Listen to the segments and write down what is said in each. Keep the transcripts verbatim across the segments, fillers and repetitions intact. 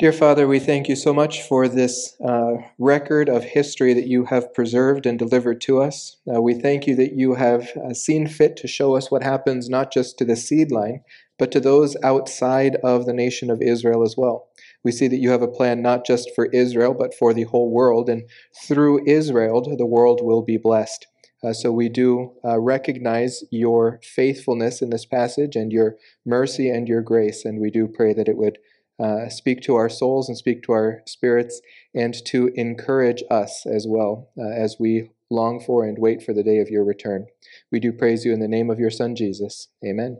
Dear Father, we thank you so much for this uh, record of history that you have preserved and delivered to us. Uh, we thank you that you have uh, seen fit to show us what happens not just to the seed line, but to those outside of the nation of Israel as well. We see that you have a plan not just for Israel, but for the whole world, and through Israel, the world will be blessed. Uh, so we do uh, recognize your faithfulness in this passage and your mercy and your grace, and we do pray that it would uh, speak to our souls and speak to our spirits and to encourage us as well uh, as we long for and wait for the day of your return. We do praise you in the name of your Son, Jesus. Amen.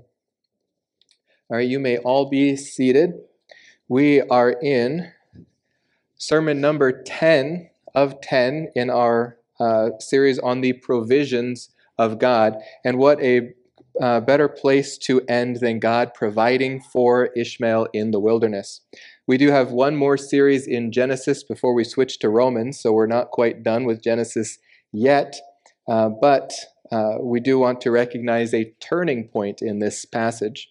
All right, you may all be seated. We are in sermon number ten of ten in our Uh, series on the provisions of God. And what a uh, better place to end than God providing for Ishmael in the wilderness. We do have one more series in Genesis before we switch to Romans, so we're not quite done with Genesis yet, uh, but uh, we do want to recognize a turning point in this passage.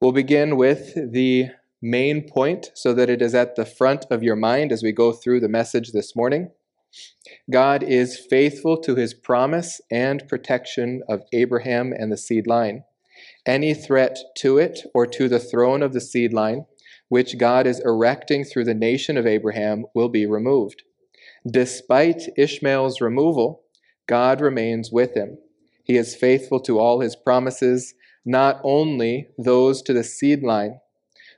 We'll begin with the main point so that it is at the front of your mind as we go through the message this morning. God is faithful to his promise and protection of Abraham and the seed line. Any threat to it or to the throne of the seed line, which God is erecting through the nation of Abraham, will be removed. Despite Ishmael's removal, God remains with him. He is faithful to all his promises, not only those to the seed line.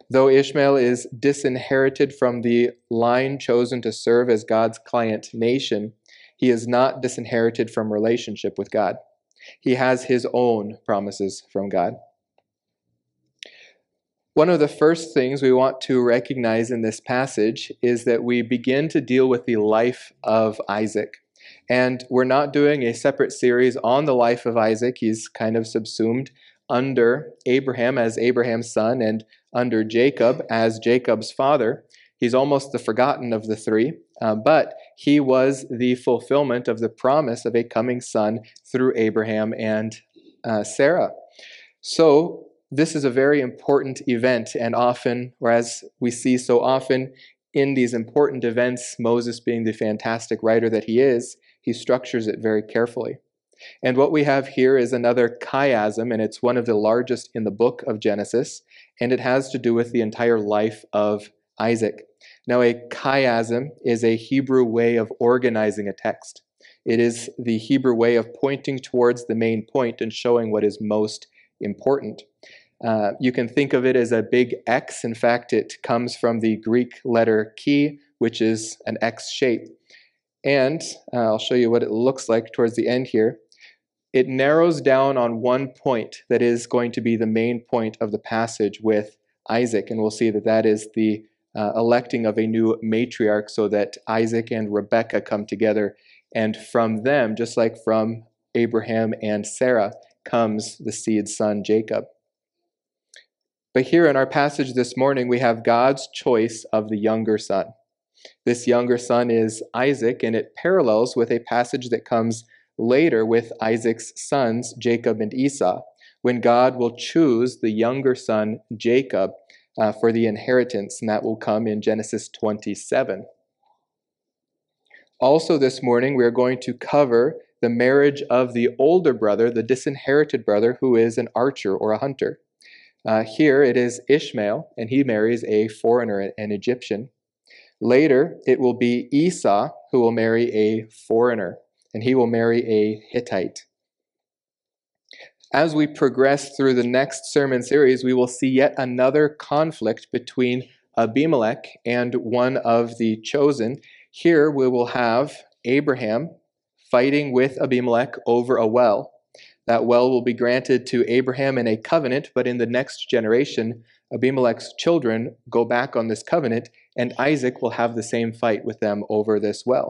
Though Ishmael is disinherited from the line chosen to serve as God's client nation, he is not disinherited from relationship with God. He has his own promises from God. One of the first things we want to recognize in this passage is that we begin to deal with the life of Isaac. And we're not doing a separate series on the life of Isaac. He's kind of subsumed under Abraham as Abraham's son and under Jacob as Jacob's father. He's almost the forgotten of the three, uh, but he was the fulfillment of the promise of a coming son through Abraham and uh, Sarah. So this is a very important event, and often, or as we see so often in these important events, Moses being the fantastic writer that he is, he structures it very carefully. And what we have here is another chiasm, and it's one of the largest in the book of Genesis, and it has to do with the entire life of Isaac. Now, a chiasm is a Hebrew way of organizing a text. It is the Hebrew way of pointing towards the main point and showing what is most important. Uh, you can think of it as a big X. In fact, it comes from the Greek letter chi, which is an X shape. And uh, I'll show you what it looks like towards the end here. It narrows down on one point that is going to be the main point of the passage with Isaac, and we'll see that that is the uh, electing of a new matriarch so that Isaac and Rebekah come together, and from them, just like from Abraham and Sarah, comes the seed son Jacob. But here in our passage this morning, we have God's choice of the younger son. This younger son is Isaac, and it parallels with a passage that comes later with Isaac's sons, Jacob and Esau, when God will choose the younger son, Jacob, uh, for the inheritance, and that will come in Genesis twenty-seven. Also this morning, we are going to cover the marriage of the older brother, the disinherited brother, who is an archer or a hunter. Uh, here it is Ishmael, and he marries a foreigner, an Egyptian. Later, it will be Esau who will marry a foreigner, and he will marry a Hittite. As we progress through the next sermon series, we will see yet another conflict between Abimelech and one of the chosen. Here we will have Abraham fighting with Abimelech over a well. That well will be granted to Abraham in a covenant, but in the next generation, Abimelech's children go back on this covenant, and Isaac will have the same fight with them over this well.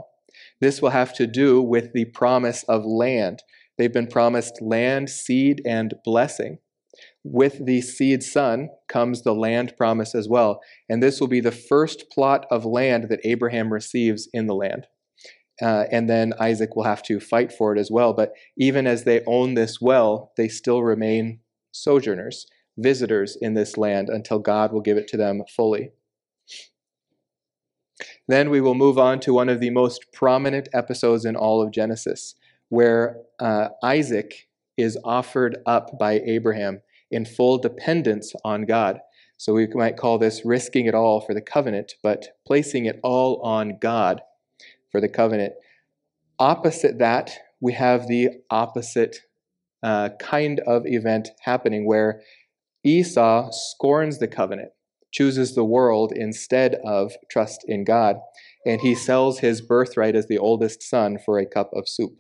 This will have to do with the promise of land. They've been promised land, seed, and blessing. With the seed son comes the land promise as well. And this will be the first plot of land that Abraham receives in the land. Uh, and then Isaac will have to fight for it as well. But even as they own this well, they still remain sojourners, visitors in this land until God will give it to them fully. Then we will move on to one of the most prominent episodes in all of Genesis, where uh, Isaac is offered up by Abraham in full dependence on God. So we might call this risking it all for the covenant, but placing it all on God for the covenant. Opposite that, we have the opposite uh, kind of event happening, where Esau scorns the covenant, chooses the world instead of trust in God, and he sells his birthright as the oldest son for a cup of soup.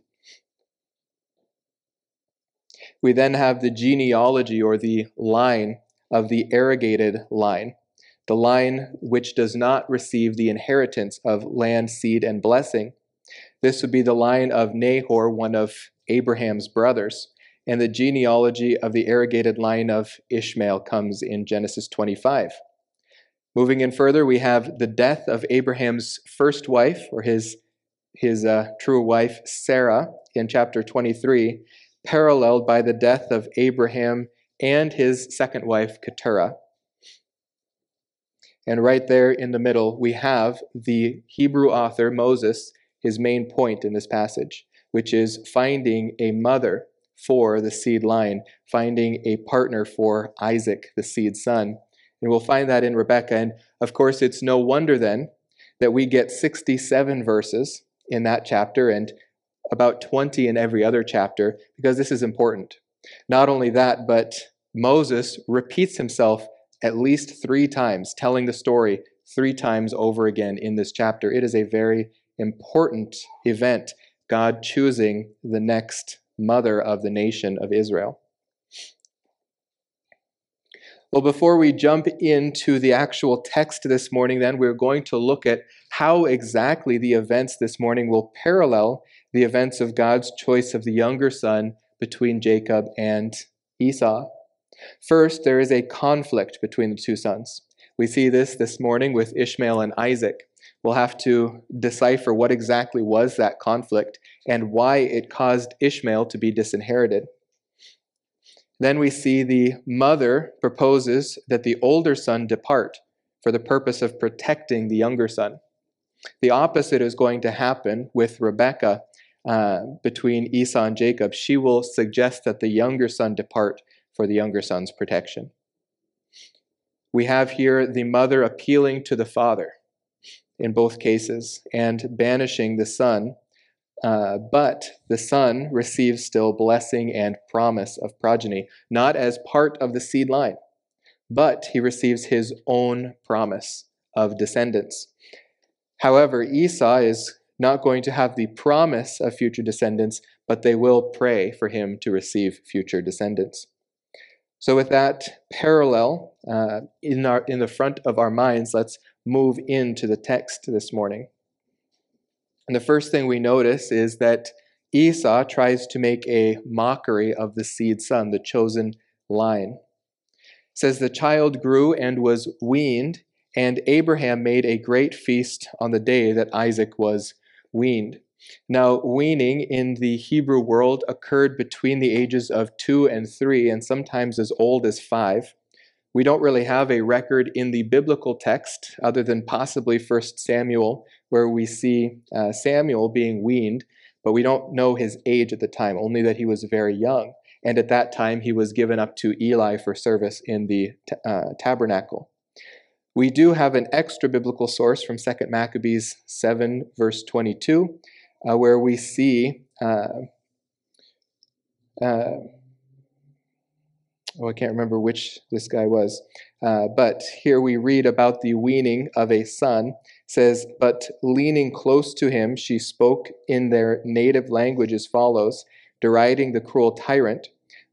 We then have the genealogy, or the line of the arrogated line, the line which does not receive the inheritance of land, seed, and blessing. This would be the line of Nahor, one of Abraham's brothers, and the genealogy of the arrogated line of Ishmael comes in Genesis twenty-five. Moving in further, we have the death of Abraham's first wife, or his, his uh, true wife, Sarah, in chapter twenty-three, paralleled by the death of Abraham and his second wife, Keturah. And right there in the middle, we have the Hebrew author, Moses, his main point in this passage, which is finding a mother for the seed line, finding a partner for Isaac, the seed son. And we'll find that in Rebekah. And of course, it's no wonder then that we get sixty-seven verses in that chapter and about twenty in every other chapter, because this is important. Not only that, but Moses repeats himself at least three times, telling the story three times over again in this chapter. It is a very important event, God choosing the next mother of the nation of Israel. Well, before we jump into the actual text this morning, then, we're going to look at how exactly the events this morning will parallel the events of God's choice of the younger son between Jacob and Esau. First, there is a conflict between the two sons. We see this this morning with Ishmael and Isaac. We'll have to decipher what exactly was that conflict and why it caused Ishmael to be disinherited. Then we see the mother proposes that the older son depart for the purpose of protecting the younger son. The opposite is going to happen with Rebekah uh, between Esau and Jacob. She will suggest that the younger son depart for the younger son's protection. We have here the mother appealing to the father in both cases and banishing the son. Uh, but the son receives still blessing and promise of progeny, not as part of the seed line, but he receives his own promise of descendants. However, Esau is not going to have the promise of future descendants, but they will pray for him to receive future descendants. So with that parallel uh, in, our, in the front of our minds, let's move into the text this morning. And the first thing we notice is that Esau tries to make a mockery of the seed son, the chosen line. It says, the child grew and was weaned, and Abraham made a great feast on the day that Isaac was weaned. Now, weaning in the Hebrew world occurred between the ages of two and three, and sometimes as old as five. We don't really have a record in the biblical text, other than possibly First Samuel, where we see uh, Samuel being weaned, but we don't know his age at the time, only that he was very young. And at that time, he was given up to Eli for service in the t- uh, tabernacle. We do have an extra biblical source from Second Maccabees seven, verse twenty-two, uh, where we see... Uh, uh, Oh, I can't remember which this guy was. Uh, but here we read about the weaning of a son. It says, but leaning close to him, she spoke in their native language as follows, deriding the cruel tyrant.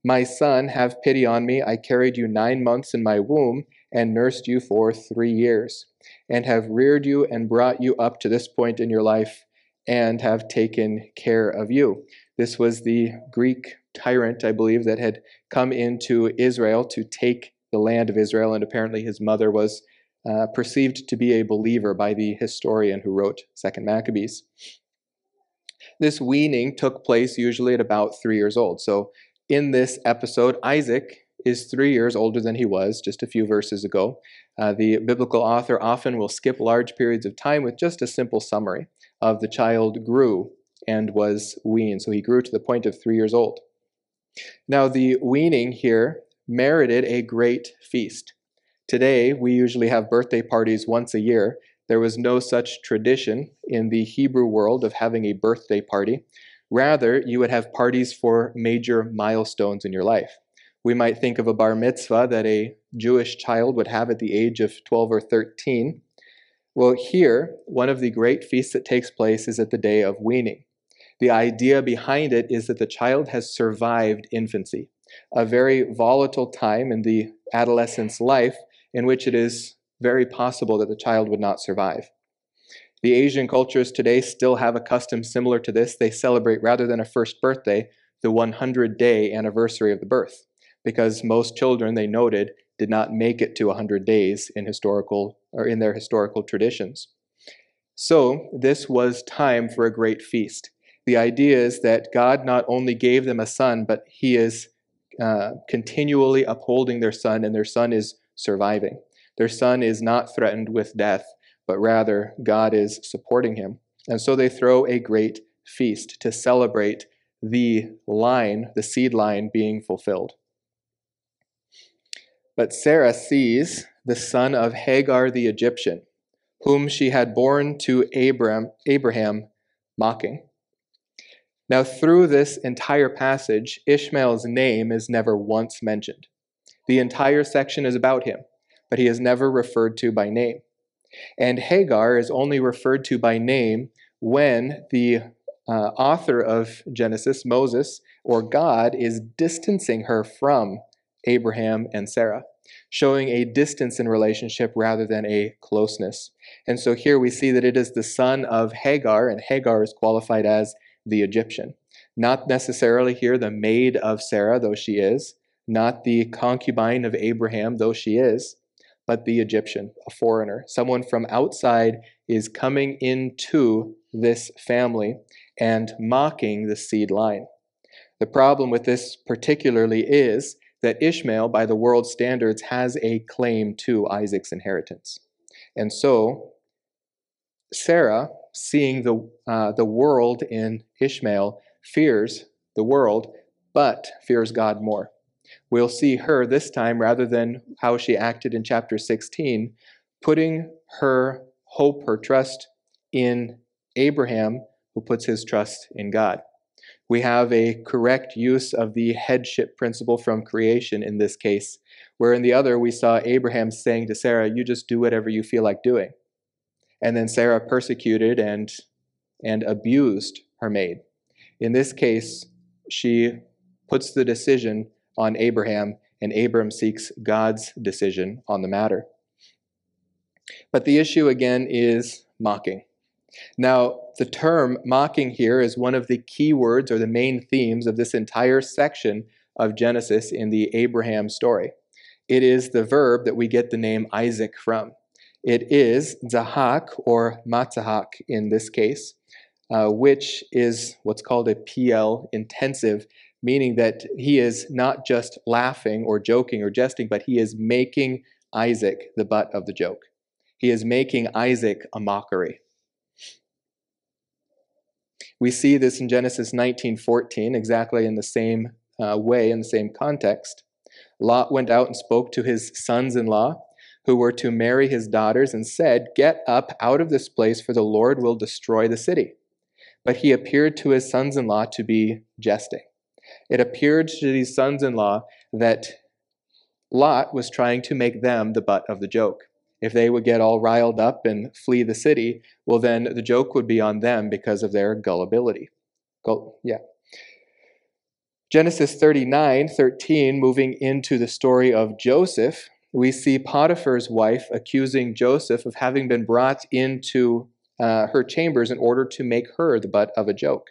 My son, have pity on me. I carried you nine months in my womb and nursed you for three years and have reared you and brought you up to this point in your life and have taken care of you. This was the Greek tyrant, I believe, that had come into Israel to take the land of Israel, and apparently his mother was uh, perceived to be a believer by the historian who wrote Second Maccabees. This weaning took place usually at about three years old. So in this episode, Isaac is three years older than he was just a few verses ago. Uh, the biblical author often will skip large periods of time with just a simple summary of the child grew and was weaned. So he grew to the point of three years old. Now the weaning here merited a great feast. Today we usually have birthday parties once a year. There was no such tradition in the Hebrew world of having a birthday party. Rather, you would have parties for major milestones in your life. We might think of a bar mitzvah that a Jewish child would have at the age of twelve or thirteen. Well, here, one of the great feasts that takes place is at the day of weaning. The idea behind it is that the child has survived infancy, a very volatile time in the adolescent's life in which it is very possible that the child would not survive. The Asian cultures today still have a custom similar to this. They celebrate, rather than a first birthday, the hundred-day anniversary of the birth, because most children, they noted, did not make it to one hundred days in historical or in their historical traditions. So this was time for a great feast. The idea is that God not only gave them a son, but he is uh, continually upholding their son, and their son is surviving. Their son is not threatened with death, but rather God is supporting him. And so they throw a great feast to celebrate the line, the seed line being fulfilled. But Sarah sees the son of Hagar the Egyptian, whom she had borne to Abraham, Abraham mocking. Now, through this entire passage, Ishmael's name is never once mentioned. The entire section is about him, but he is never referred to by name. And Hagar is only referred to by name when the uh, author of Genesis, Moses, or God, is distancing her from Abraham and Sarah, showing a distance in relationship rather than a closeness. And so here we see that it is the son of Hagar, and Hagar is qualified as the Egyptian. Not necessarily here the maid of Sarah, though she is, not the concubine of Abraham, though she is, but the Egyptian, a foreigner. Someone from outside is coming into this family and mocking the seed line. The problem with this particularly is that Ishmael, by the world's standards, has a claim to Isaac's inheritance. And so Sarah, seeing the uh, the world in Ishmael, fears the world, but fears God more. We'll see her this time, rather than how she acted in chapter sixteen, putting her hope, her trust in Abraham, who puts his trust in God. We have a correct use of the headship principle from creation in this case, where in the other we saw Abraham saying to Sarah, you just do whatever you feel like doing. And then Sarah persecuted and, and abused her maid. In this case, she puts the decision on Abraham, and Abram seeks God's decision on the matter. But the issue again is mocking. Now, the term mocking here is one of the key words or the main themes of this entire section of Genesis in the Abraham story. It is the verb that we get the name Isaac from. It is zahak or matzahak in this case, uh, which is what's called a P L intensive, meaning that he is not just laughing or joking or jesting, but he is making Isaac the butt of the joke. He is making Isaac a mockery. We see this in Genesis nineteen fourteen, exactly in the same uh, way, in the same context. Lot went out and spoke to his sons-in-law, who were to marry his daughters, and said, "Get up out of this place, for the Lord will destroy the city." But he appeared to his sons-in-law to be jesting. It appeared to these sons-in-law that Lot was trying to make them the butt of the joke. If they would get all riled up and flee the city, well, then the joke would be on them because of their gullibility. Gull- yeah. Genesis thirty-nine thirteen, moving into the story of Joseph, we see Potiphar's wife accusing Joseph of having been brought into uh, her chambers in order to make her the butt of a joke.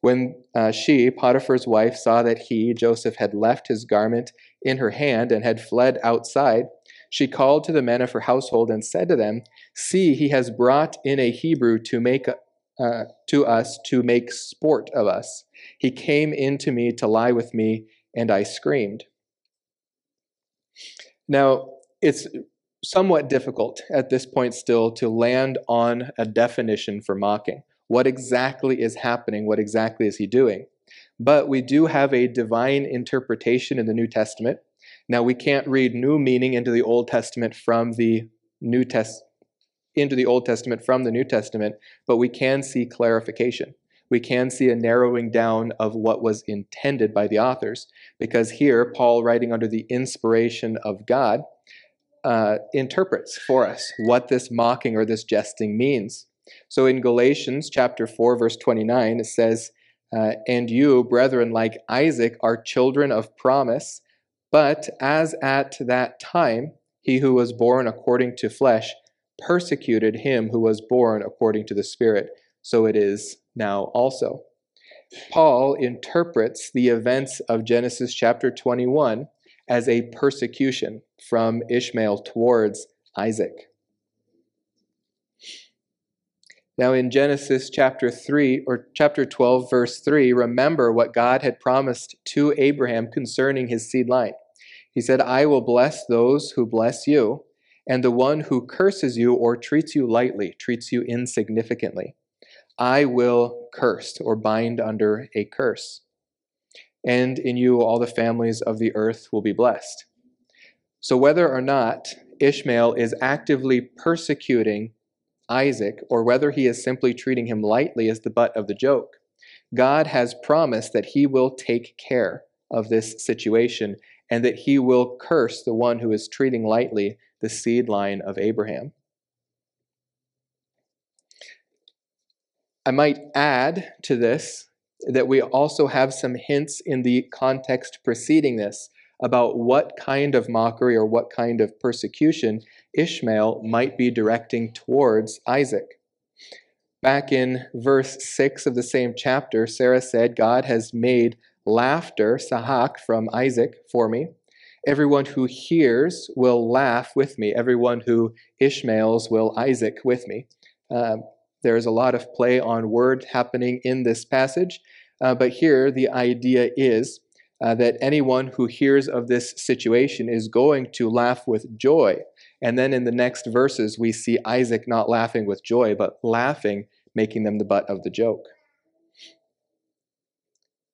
When uh, she, Potiphar's wife, saw that he, Joseph, had left his garment in her hand and had fled outside, she called to the men of her household and said to them, "See, he has brought in a Hebrew to make uh, to us to make sport of us. He came in to me to lie with me, and I screamed." Now, it's somewhat difficult at this point still to land on a definition for mocking. What exactly is happening? What exactly is he doing? But we do have a divine interpretation in the New Testament. Now, we can't read new meaning into the Old Testament from the New Test into the Old Testament from the New Testament, but we can see clarification. We can see a narrowing down of what was intended by the authors, because here Paul, writing under the inspiration of God, uh, interprets for us what this mocking or this jesting means. So in Galatians chapter four, verse twenty-nine, it says, uh, "And you, brethren, like Isaac, are children of promise, but as at that time, he who was born according to flesh persecuted him who was born according to the Spirit. So it is now also." Paul interprets the events of Genesis chapter twenty-one as a persecution from Ishmael towards Isaac. Now in Genesis chapter three, or chapter twelve, verse three, remember what God had promised to Abraham concerning his seed line. He said, "I will bless those who bless you, and the one who curses you or treats you lightly, treats you insignificantly, I will curse or bind under a curse. And in you all the families of the earth will be blessed." So whether or not Ishmael is actively persecuting Isaac, or whether he is simply treating him lightly as the butt of the joke, God has promised that he will take care of this situation and that he will curse the one who is treating lightly the seed line of Abraham. I might add to this that we also have some hints in the context preceding this about what kind of mockery or what kind of persecution Ishmael might be directing towards Isaac. Back in verse six of the same chapter, Sarah said, "God has made laughter, sahak, from Isaac for me. Everyone who hears will laugh with me. Everyone who Ishmaels will Isaac with me." Uh, There is a lot of play on word happening in this passage, uh, but here the idea is uh, that anyone who hears of this situation is going to laugh with joy. And then in the next verses, we see Isaac not laughing with joy, but laughing, making them the butt of the joke.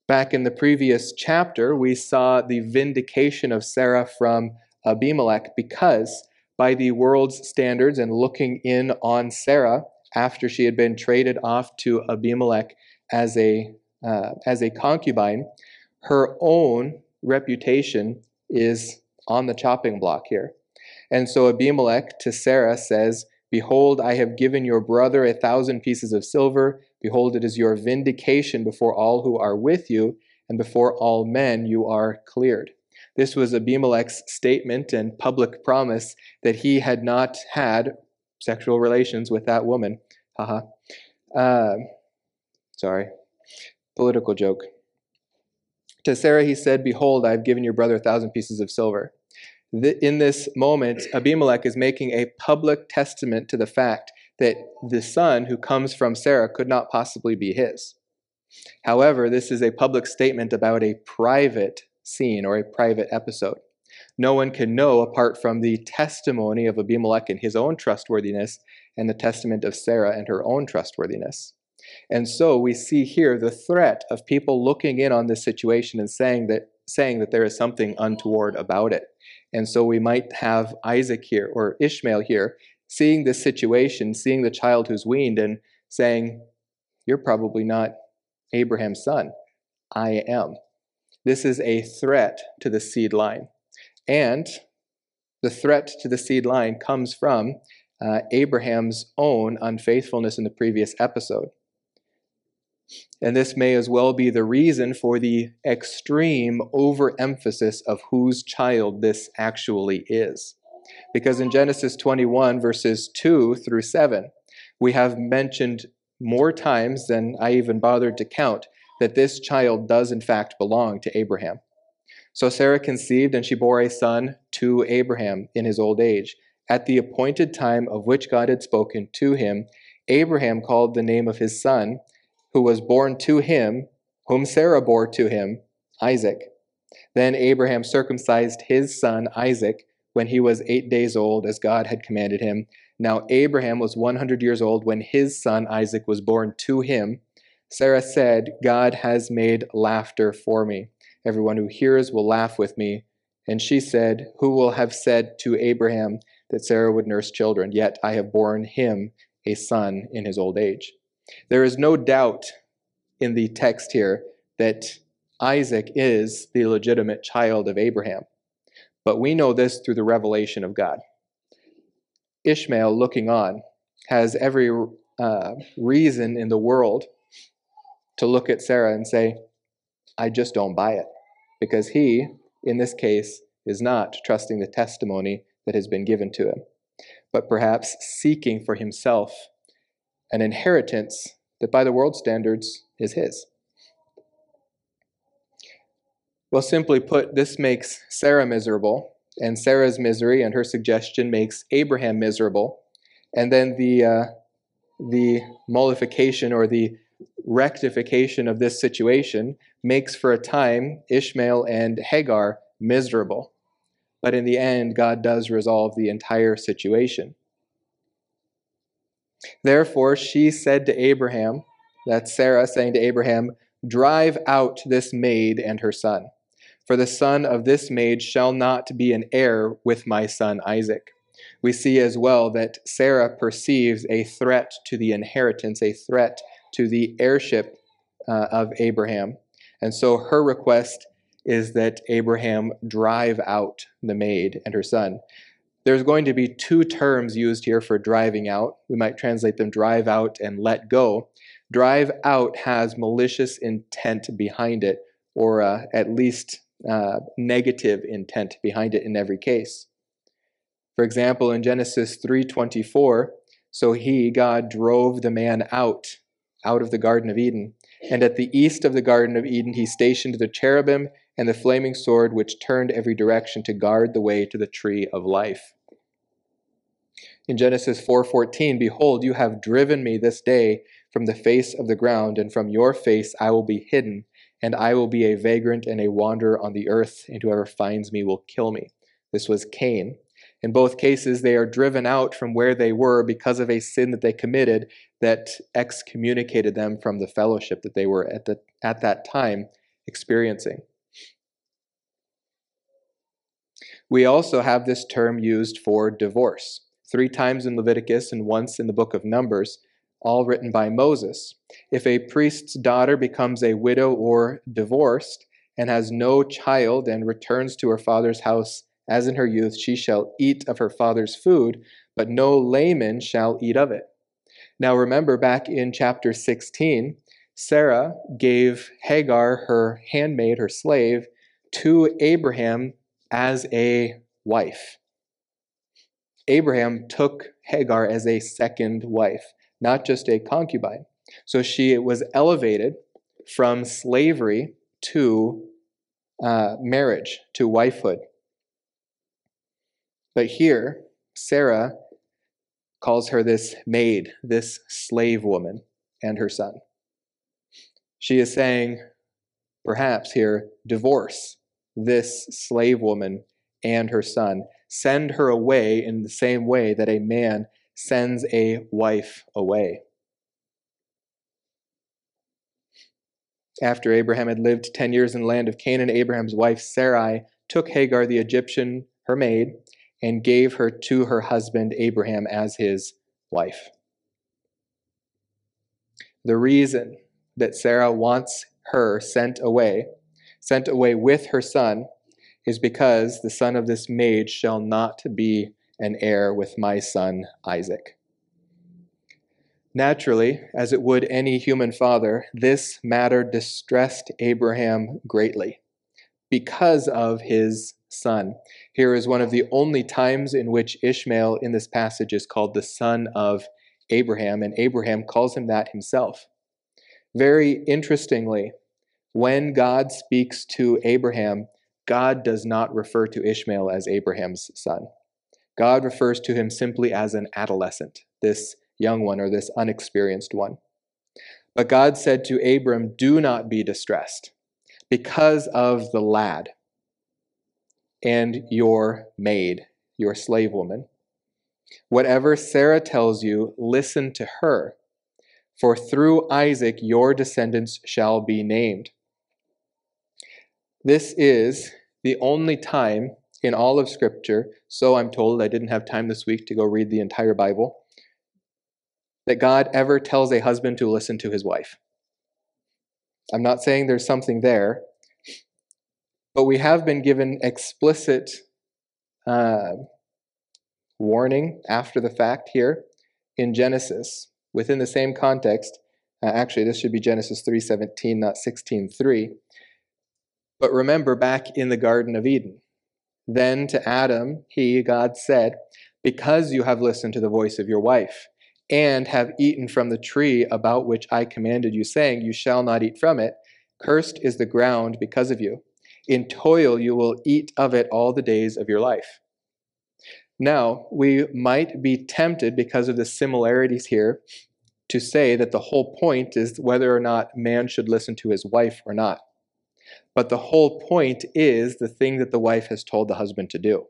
Back in the previous chapter, we saw the vindication of Sarah from Abimelech, because by the world's standards and looking in on Sarah, after she had been traded off to Abimelech as a uh, as a concubine, her own reputation is on the chopping block here. And so Abimelech to Sarah says, "Behold, I have given your brother a thousand pieces of silver. Behold, it is your vindication before all who are with you, and before all men you are cleared." This was Abimelech's statement and public promise that he had not had sexual relations with that woman. Haha. Uh, sorry. Political joke. To Sarah he said, "Behold, I have given your brother a thousand pieces of silver." The, in this moment, Abimelech is making a public testament to the fact that the son who comes from Sarah could not possibly be his. However, this is a public statement about a private scene or a private episode. No one can know apart from the testimony of Abimelech and his own trustworthiness and the testament of Sarah and her own trustworthiness. And so we see here the threat of people looking in on this situation and saying that saying that there is something untoward about it. And so we might have Isaac here, or Ishmael here, seeing this situation, seeing the child who's weaned and saying, "You're probably not Abraham's son. I am." This is a threat to the seed line. And the threat to the seed line comes from uh, Abraham's own unfaithfulness in the previous episode. And this may as well be the reason for the extreme overemphasis of whose child this actually is. Because in Genesis twenty-one, verses two through seven, we have mentioned more times than I even bothered to count that this child does in fact belong to Abraham. "So Sarah conceived, and she bore a son to Abraham in his old age. At the appointed time of which God had spoken to him, Abraham called the name of his son, who was born to him, whom Sarah bore to him, Isaac. Then Abraham circumcised his son Isaac when he was eight days old, as God had commanded him. Now Abraham was one hundred years old when his son Isaac was born to him. Sarah said, God has made laughter for me. Everyone who hears will laugh with me. And she said, who will have said to Abraham that Sarah would nurse children? Yet I have borne him a son in his old age. There is no doubt in the text here that Isaac is the legitimate child of Abraham. But we know this through the revelation of God. Ishmael, looking on, has every uh, reason in the world to look at Sarah and say, I just don't buy it. Because he, in this case, is not trusting the testimony that has been given to him, but perhaps seeking for himself an inheritance that by the world's standards is his. Well, simply put, this makes Sarah miserable, and Sarah's misery and her suggestion makes Abraham miserable. And then the uh, the mollification or the rectification of this situation makes for a time Ishmael and Hagar miserable. But in the end, God does resolve the entire situation. Therefore, she said to Abraham, that's Sarah saying to Abraham, drive out this maid and her son, for the son of this maid shall not be an heir with my son Isaac. We see as well that Sarah perceives a threat to the inheritance, a threat to the heirship uh, of Abraham. And so her request is that Abraham drive out the maid and her son. There's going to be two terms used here for driving out. We might translate them drive out and let go. Drive out has malicious intent behind it, or uh, at least uh, negative intent behind it in every case. For example, in Genesis three twenty-four, so he, God, drove the man out, out of the Garden of Eden. And at the east of the Garden of Eden, he stationed the cherubim and the flaming sword, which turned every direction to guard the way to the tree of life. In Genesis four fourteen, behold, you have driven me this day from the face of the ground, and from your face I will be hidden, and I will be a vagrant and a wanderer on the earth, and whoever finds me will kill me. This was Cain. In both cases, they are driven out from where they were because of a sin that they committed that excommunicated them from the fellowship that they were at the, at that time experiencing. We also have this term used for divorce, three times in Leviticus and once in the book of Numbers, all written by Moses. If a priest's daughter becomes a widow or divorced and has no child and returns to her father's house as in her youth, she shall eat of her father's food, but no layman shall eat of it. Now remember back in chapter sixteen, Sarah gave Hagar, her handmaid, her slave, to Abraham as a wife. Abraham took Hagar as a second wife, not just a concubine. So she was elevated from slavery to uh, marriage, to wifehood. But here, Sarah calls her this maid, this slave woman, and her son. She is saying, perhaps here, divorce this slave woman and her son. Send her away in the same way that a man sends a wife away. After Abraham had lived ten years in the land of Canaan, Abraham's wife Sarai took Hagar the Egyptian, her maid, and gave her to her husband Abraham as his wife. The reason that Sarah wants her sent away, sent away with her son, is because the son of this maid shall not be an heir with my son Isaac. Naturally, as it would any human father, this matter distressed Abraham greatly because of his son. Here is one of the only times in which Ishmael in this passage is called the son of Abraham, and Abraham calls him that himself. Very interestingly, when God speaks to Abraham, God does not refer to Ishmael as Abraham's son. God refers to him simply as an adolescent, this young one or this unexperienced one. But God said to Abram, do not be distressed because of the lad and your maid your slave woman. Whatever Sarah tells you, listen to her, for through Isaac your descendants shall be named." This is the only time in all of Scripture, so I'm told, I didn't have time this week to go read the entire Bible, that God ever tells a husband to listen to his wife. I'm not saying there's something there, but we have been given explicit uh, warning after the fact here in Genesis, within the same context. Uh, actually, this should be Genesis three seventeen, not sixteen three. But remember back in the Garden of Eden, then to Adam, he, God, said, "Because you have listened to the voice of your wife and have eaten from the tree about which I commanded you, saying, 'You shall not eat from it,' cursed is the ground because of you. In toil you will eat of it all the days of your life." Now, we might be tempted, because of the similarities here, to say that the whole point is whether or not man should listen to his wife or not. But the whole point is the thing that the wife has told the husband to do.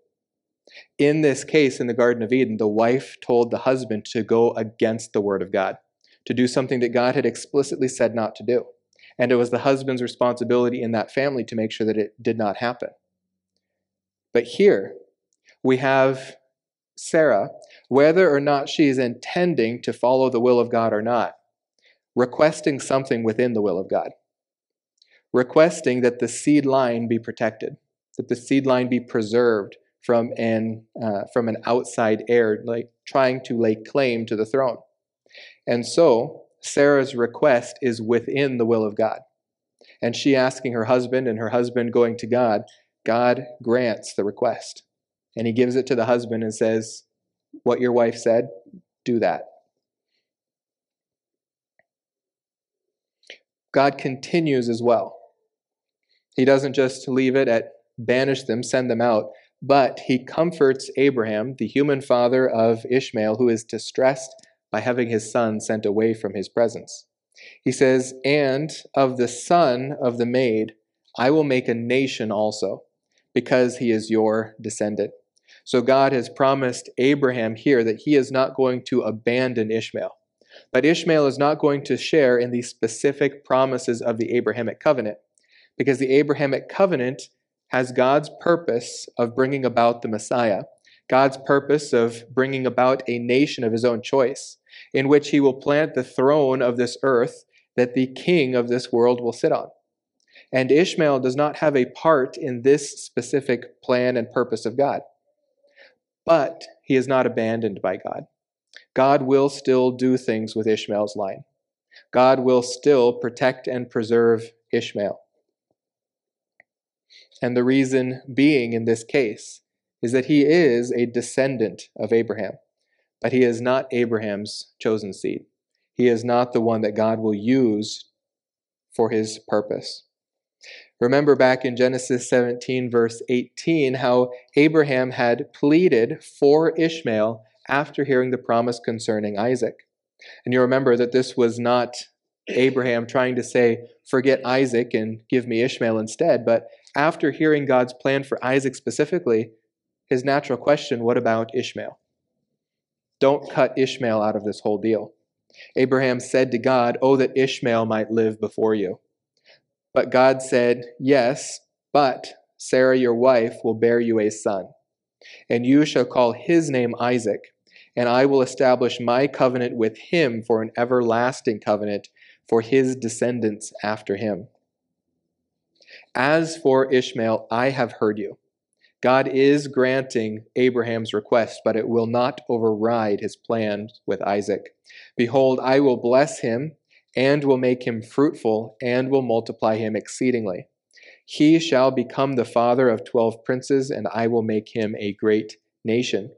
In this case, in the Garden of Eden, the wife told the husband to go against the word of God, to do something that God had explicitly said not to do. And it was the husband's responsibility in that family to make sure that it did not happen. But here, we have Sarah, whether or not she is intending to follow the will of God or not, requesting something within the will of God. Requesting that the seed line be protected, that the seed line be preserved from an uh, from an outside heir, like trying to lay claim to the throne. And so Sarah's request is within the will of God, and she asking her husband, and her husband going to God. God grants the request, and he gives it to the husband and says, "What your wife said, do that." God continues as well. He doesn't just leave it at banish them, send them out, but he comforts Abraham, the human father of Ishmael, who is distressed by having his son sent away from his presence. He says, "And of the son of the maid, I will make a nation also, because he is your descendant." So God has promised Abraham here that he is not going to abandon Ishmael. But Ishmael is not going to share in the specific promises of the Abrahamic covenant, because the Abrahamic covenant has God's purpose of bringing about the Messiah, God's purpose of bringing about a nation of his own choice, in which he will plant the throne of this earth that the king of this world will sit on. And Ishmael does not have a part in this specific plan and purpose of God. But he is not abandoned by God. God will still do things with Ishmael's line. God will still protect and preserve Ishmael. And the reason being in this case is that he is a descendant of Abraham, but he is not Abraham's chosen seed. He is not the one that God will use for his purpose. Remember back in Genesis seventeen, verse eighteen, how Abraham had pleaded for Ishmael after hearing the promise concerning Isaac. And you remember that this was not Abraham trying to say, "Forget Isaac and give me Ishmael instead," but after hearing God's plan for Isaac specifically, his natural question, what about Ishmael? Don't cut Ishmael out of this whole deal. Abraham said to God, "Oh, that Ishmael might live before you." But God said, "Yes, but Sarah, your wife, will bear you a son, and you shall call his name Isaac, and I will establish my covenant with him for an everlasting covenant for his descendants after him. As for Ishmael, I have heard you." God is granting Abraham's request, but it will not override his plan with Isaac. "Behold, I will bless him and will make him fruitful and will multiply him exceedingly. He shall become the father of twelve princes, and I will make him a great nation.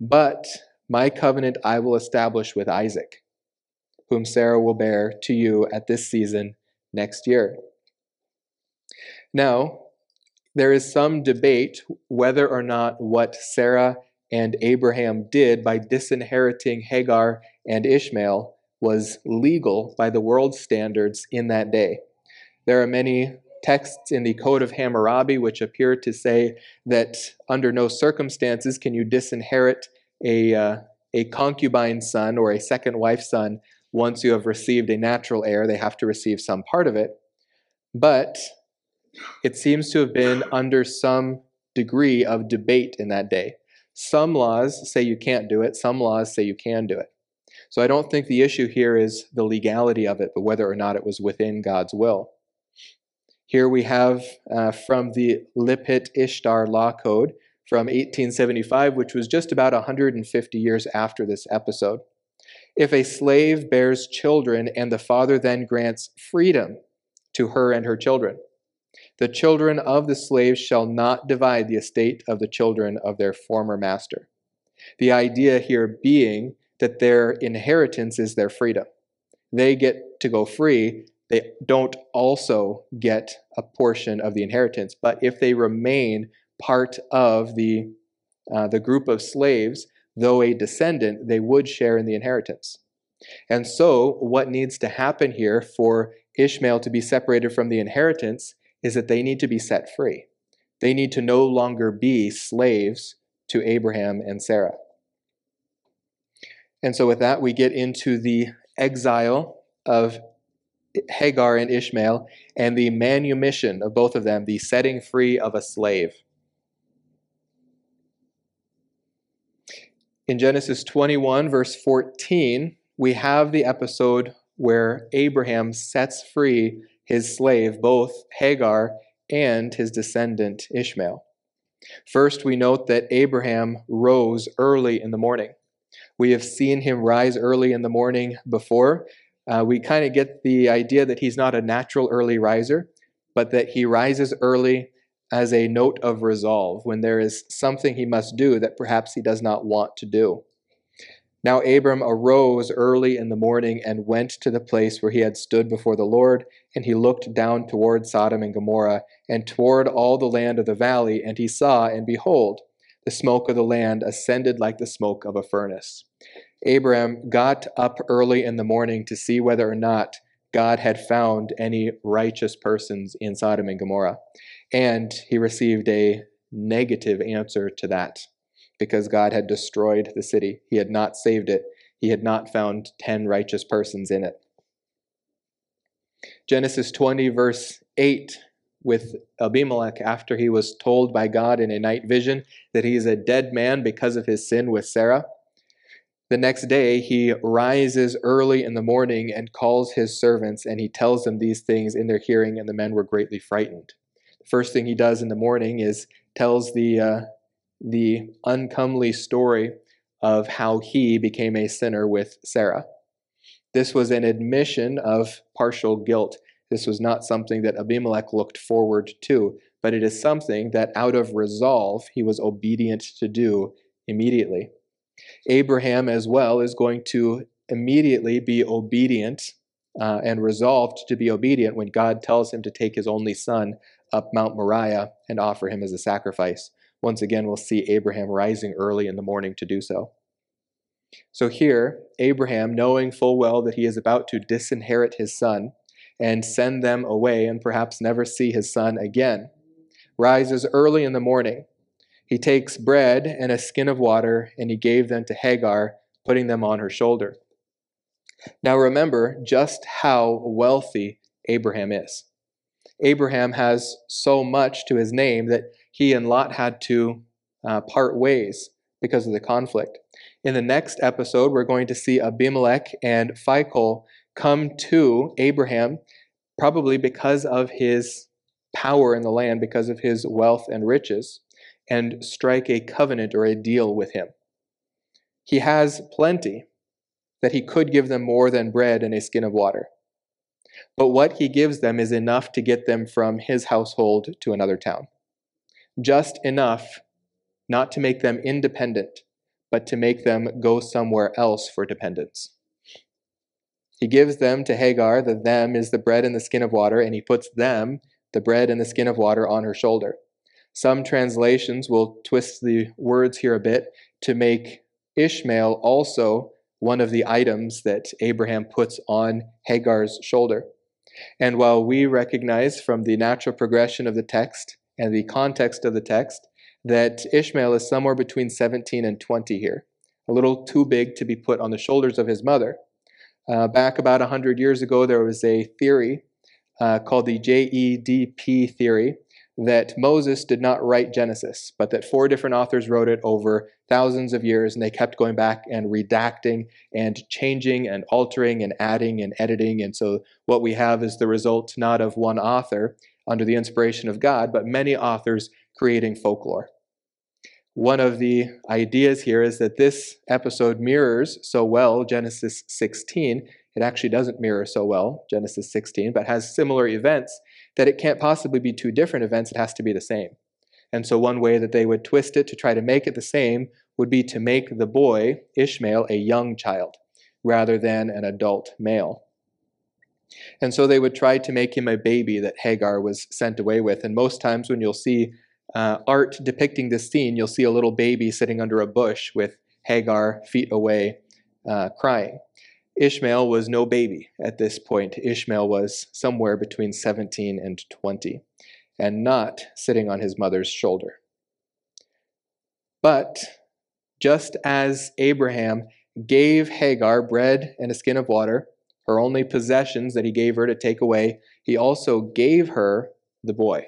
But my covenant I will establish with Isaac, whom Sarah will bear to you at this season next year." Now, there is some debate whether or not what Sarah and Abraham did by disinheriting Hagar and Ishmael was legal by the world's standards in that day. There are many texts in the Code of Hammurabi which appear to say that under no circumstances can you disinherit a uh, a concubine son or a second wife son once you have received a natural heir. They have to receive some part of it. But it seems to have been under some degree of debate in that day. Some laws say you can't do it. Some laws say you can do it. So I don't think the issue here is the legality of it, but whether or not it was within God's will. Here we have uh, from the Lippit Ishtar Law Code from eighteen seventy-five, which was just about one hundred fifty years after this episode. If a slave bears children and the father then grants freedom to her and her children, the children of the slaves shall not divide the estate of the children of their former master. The idea here being that their inheritance is their freedom. They get to go free. They don't also get a portion of the inheritance. But if they remain part of the uh, the group of slaves, though a descendant, they would share in the inheritance. And so what needs to happen here for Ishmael to be separated from the inheritance is that they need to be set free. They need to no longer be slaves to Abraham and Sarah. And so with that, we get into the exile of Hagar and Ishmael and the manumission of both of them, the setting free of a slave. In Genesis twenty-one, verse fourteen, we have the episode where Abraham sets free his slave, both Hagar and his descendant Ishmael. First, we note that Abraham rose early in the morning. We have seen him rise early in the morning before. Uh, we kind of get the idea that he's not a natural early riser, but that he rises early as a note of resolve when there is something he must do that perhaps he does not want to do. Now Abram arose early in the morning and went to the place where he had stood before the Lord, and he looked down toward Sodom and Gomorrah and toward all the land of the valley, and he saw, and behold, the smoke of the land ascended like the smoke of a furnace. Abram got up early in the morning to see whether or not God had found any righteous persons in Sodom and Gomorrah. And he received a negative answer to that because God had destroyed the city. He had not saved it. He had not found ten righteous persons in it. Genesis twenty, verse eight, with Abimelech after he was told by God in a night vision that he is a dead man because of his sin with Sarah. The next day he rises early in the morning and calls his servants, and he tells them these things in their hearing, and the men were greatly frightened. The first thing he does in the morning is tells the uh, the uncomely story of how he became a sinner with Sarah. This was an admission of partial guilt. This was not something that Abimelech looked forward to, but it is something that out of resolve he was obedient to do immediately. Abraham as well is going to immediately be obedient uh, and resolved to be obedient when God tells him to take his only son up Mount Moriah and offer him as a sacrifice. Once again, we'll see Abraham rising early in the morning to do so. So here, Abraham, knowing full well that he is about to disinherit his son, and send them away and perhaps never see his son again, rises early in the morning. He takes bread and a skin of water, and he gave them to Hagar, putting them on her shoulder. Now remember just how wealthy Abraham is. Abraham has so much to his name that he and Lot had to uh, part ways because of the conflict. In the next episode, we're going to see Abimelech and Phicol come to Abraham, probably because of his power in the land, because of his wealth and riches, and strike a covenant or a deal with him. He has plenty that he could give them more than bread and a skin of water. But what he gives them is enough to get them from his household to another town. Just enough not to make them independent, but to make them go somewhere else for dependence. He gives them to Hagar. The them is the bread and the skin of water, and he puts them, the bread and the skin of water, on her shoulder. Some translations will twist the words here a bit to make Ishmael also one of the items that Abraham puts on Hagar's shoulder. And while we recognize from the natural progression of the text and the context of the text that Ishmael is somewhere between seventeen and twenty here, a little too big to be put on the shoulders of his mother. Uh, back about one hundred years ago, there was a theory uh, called the J E D P theory that Moses did not write Genesis, but that four different authors wrote it over thousands of years, and they kept going back and redacting and changing and altering and adding and editing. And so what we have is the result not of one author under the inspiration of God, but many authors creating folklore. One of the ideas here is that this episode mirrors so well Genesis sixteen. It actually doesn't mirror so well Genesis sixteen, but has similar events, that it can't possibly be two different events. It has to be the same. And so one way that they would twist it to try to make it the same would be to make the boy, Ishmael, a young child rather than an adult male. And so they would try to make him a baby that Hagar was sent away with. And most times when you'll see Uh, art depicting this scene, you'll see a little baby sitting under a bush with Hagar feet away, uh, crying. Ishmael was no baby at this point. Ishmael was somewhere between seventeen and twenty, and not sitting on his mother's shoulder. But just as Abraham gave Hagar bread and a skin of water, her only possessions that he gave her to take away, he also gave her the boy.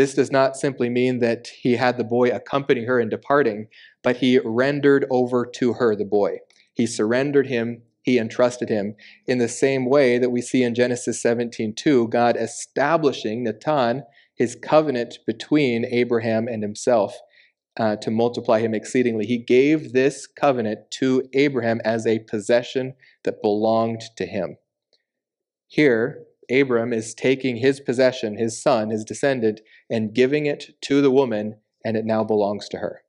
This does not simply mean that he had the boy accompany her in departing, but he rendered over to her the boy. He surrendered him, he entrusted him, in the same way that we see in Genesis seventeen two, God establishing Natan, his covenant between Abraham and himself, uh, to multiply him exceedingly. He gave this covenant to Abraham as a possession that belonged to him. Here, Abram is taking his possession, his son, his descendant, and giving it to the woman, and it now belongs to her.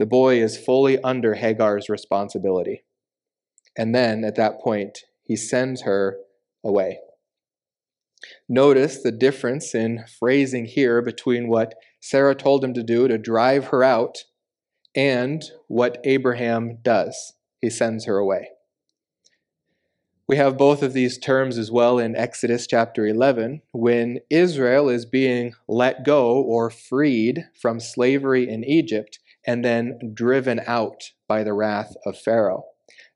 The boy is fully under Hagar's responsibility. And then, at that point, he sends her away. Notice the difference in phrasing here between what Sarah told him to do to drive her out and what Abraham does. He sends her away. We have both of these terms as well in Exodus chapter eleven, when Israel is being let go or freed from slavery in Egypt and then driven out by the wrath of Pharaoh.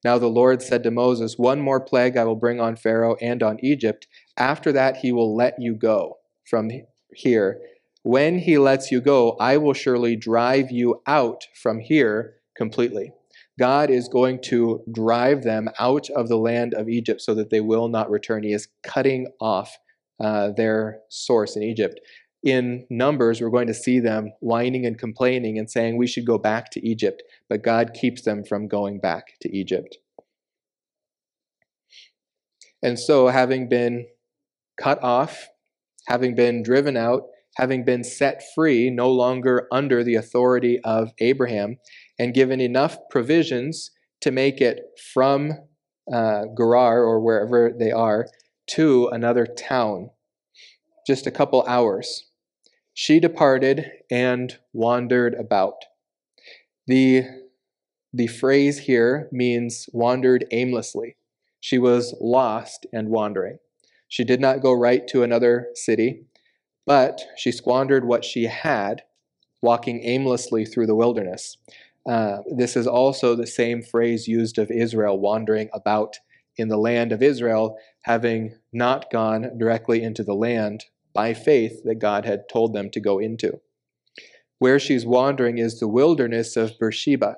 Now the Lord said to Moses, "One more plague I will bring on Pharaoh and on Egypt. After that he will let you go from here. When he lets you go, I will surely drive you out from here completely." God is going to drive them out of the land of Egypt so that they will not return. He is cutting off uh, their source in Egypt. In Numbers, we're going to see them whining and complaining and saying, we should go back to Egypt. But God keeps them from going back to Egypt. And so having been cut off, having been driven out, having been set free, no longer under the authority of Abraham, and given enough provisions to make it from uh, Gerar, or wherever they are, to another town, just a couple hours, she departed and wandered about. The, the phrase here means wandered aimlessly. She was lost and wandering. She did not go right to another city, but she squandered what she had, walking aimlessly through the wilderness. Uh, this is also the same phrase used of Israel wandering about in the land of Israel, having not gone directly into the land by faith that God had told them to go into. Where she's wandering is the wilderness of Beersheba.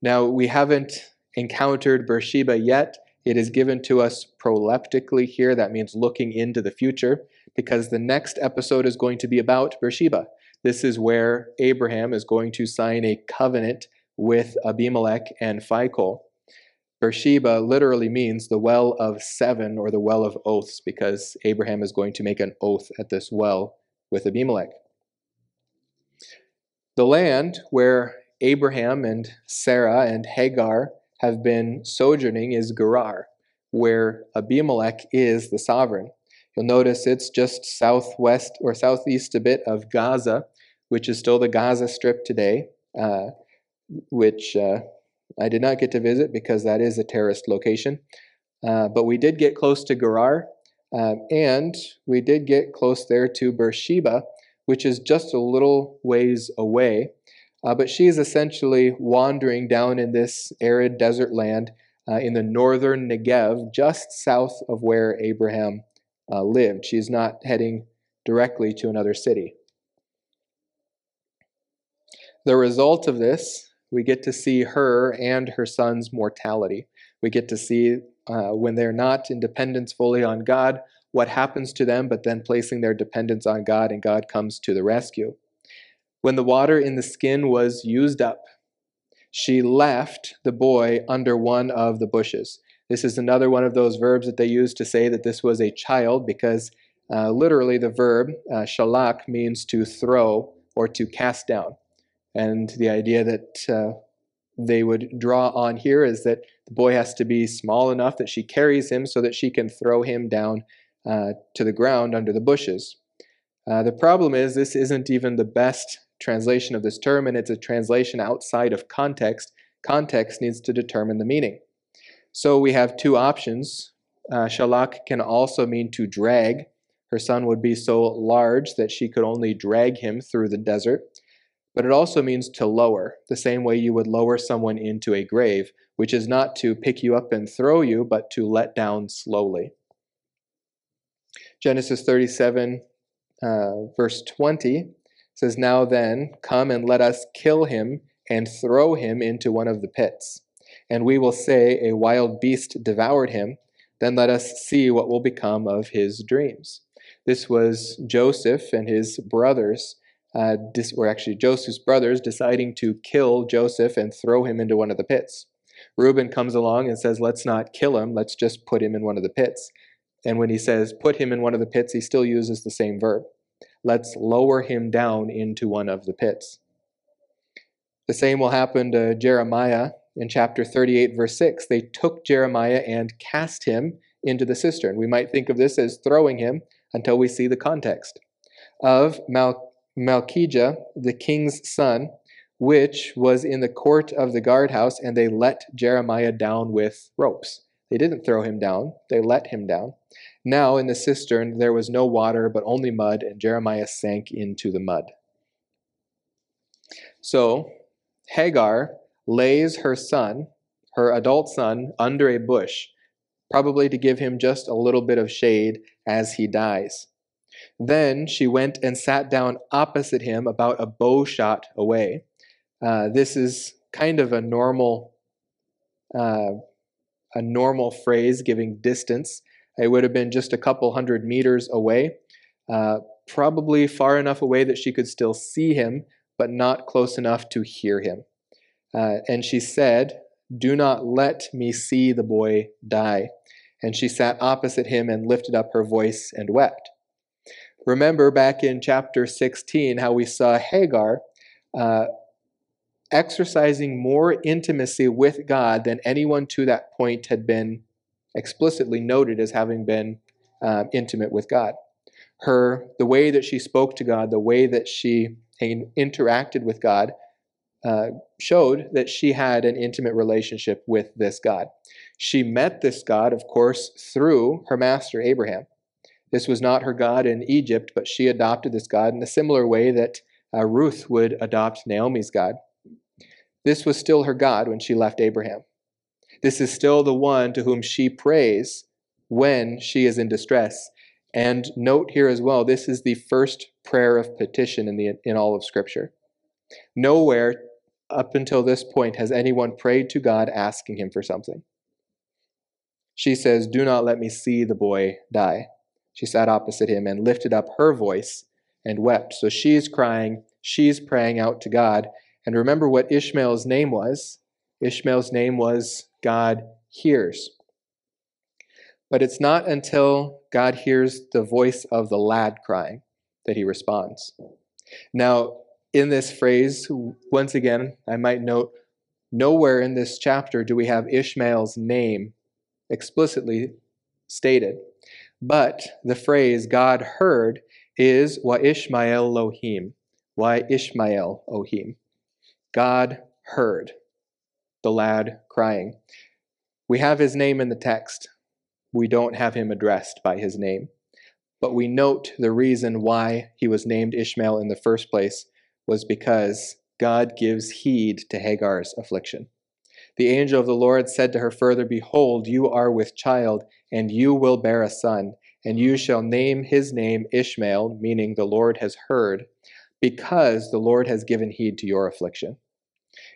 Now, we haven't encountered Beersheba yet. It is given to us proleptically here. That means looking into the future, because the next episode is going to be about Beersheba. This is where Abraham is going to sign a covenant with Abimelech and Phicol. Beersheba literally means the well of seven, or the well of oaths, because Abraham is going to make an oath at this well with Abimelech. The land where Abraham and Sarah and Hagar have been sojourning is Gerar, where Abimelech is the sovereign. You'll notice it's just southwest or southeast a bit of Gaza, which is still the Gaza Strip today, uh, which uh, I did not get to visit because that is a terrorist location. Uh, but we did get close to Gerar. Um, and we did get close there to Beersheba, which is just a little ways away. Uh, but she is essentially wandering down in this arid desert land uh, in the northern Negev, just south of where Abraham uh, lived. She's not heading directly to another city. The result of this, we get to see her and her son's mortality. We get to see uh, when they're not in dependence fully on God, what happens to them, but then placing their dependence on God, and God comes to the rescue. When the water in the skin was used up, she left the boy under one of the bushes. This is another one of those verbs that they use to say that this was a child, because uh, literally the verb, uh, shalak, means to throw or to cast down. And the idea that uh, they would draw on here is that the boy has to be small enough that she carries him so that she can throw him down uh, to the ground under the bushes. Uh, the problem is this isn't even the best translation of this term, and it's a translation outside of context. Context needs to determine the meaning. So we have two options. Uh, shalak can also mean to drag. Her son would be so large that she could only drag him through the desert. But it also means to lower, the same way you would lower someone into a grave, which is not to pick you up and throw you, but to let down slowly. Genesis thirty-seven, uh, verse twenty says, "Now then, come and let us kill him and throw him into one of the pits. And we will say a wild beast devoured him. Then let us see what will become of his dreams." This was Joseph and his brothers. Uh, dis- or actually Joseph's brothers deciding to kill Joseph and throw him into one of the pits. Reuben comes along and says, "Let's not kill him, let's just put him in one of the pits." And when he says, "put him in one of the pits," he still uses the same verb. Let's lower him down into one of the pits. The same will happen to Jeremiah in chapter thirty-eight, verse six. They took Jeremiah and cast him into the cistern. We might think of this as throwing him until we see the context. Of Mal. Malchijah, the king's son, which was in the court of the guardhouse, and they let Jeremiah down with ropes. They didn't throw him down, they let him down. Now in the cistern there was no water, but only mud, and Jeremiah sank into the mud. So Hagar lays her son, her adult son, under a bush, probably to give him just a little bit of shade as he dies. Then she went and sat down opposite him about a bow shot away. Uh, this is kind of a normal uh, a normal phrase giving distance. It would have been just a couple hundred meters away, uh, probably far enough away that she could still see him, but not close enough to hear him. Uh, and she said, "Do not let me see the boy die." And she sat opposite him and lifted up her voice and wept. Remember back in chapter sixteen how we saw Hagar uh, exercising more intimacy with God than anyone to that point had been explicitly noted as having been uh, intimate with God. Her, the way that she spoke to God, the way that she interacted with God uh, showed that she had an intimate relationship with this God. She met this God, of course, through her master Abraham. This was not her God in Egypt, but she adopted this God in a similar way that uh, Ruth would adopt Naomi's God. This was still her God when she left Abraham. This is still the one to whom she prays when she is in distress. And note here as well, this is the first prayer of petition in the in all of Scripture. Nowhere up until this point has anyone prayed to God asking him for something. She says, "Do not let me see the boy die." She sat opposite him and lifted up her voice and wept. So she's crying, she's praying out to God. And remember what Ishmael's name was. Ishmael's name was "God hears." But it's not until God hears the voice of the lad crying that he responds. Now, in this phrase, once again, I might note, nowhere in this chapter do we have Ishmael's name explicitly stated. But the phrase "God heard" is Wa'ishmael Lohim. Wa'ishmael Ohim. God heard the lad crying. We have his name in the text. we don't have him addressed by his name. But we note the reason why he was named Ishmael in the first place was because God gives heed to Hagar's affliction. The angel of the Lord said to her further, "Behold, you are with child, and you will bear a son, and you shall name his name Ishmael," meaning the Lord has heard, "because the Lord has given heed to your affliction."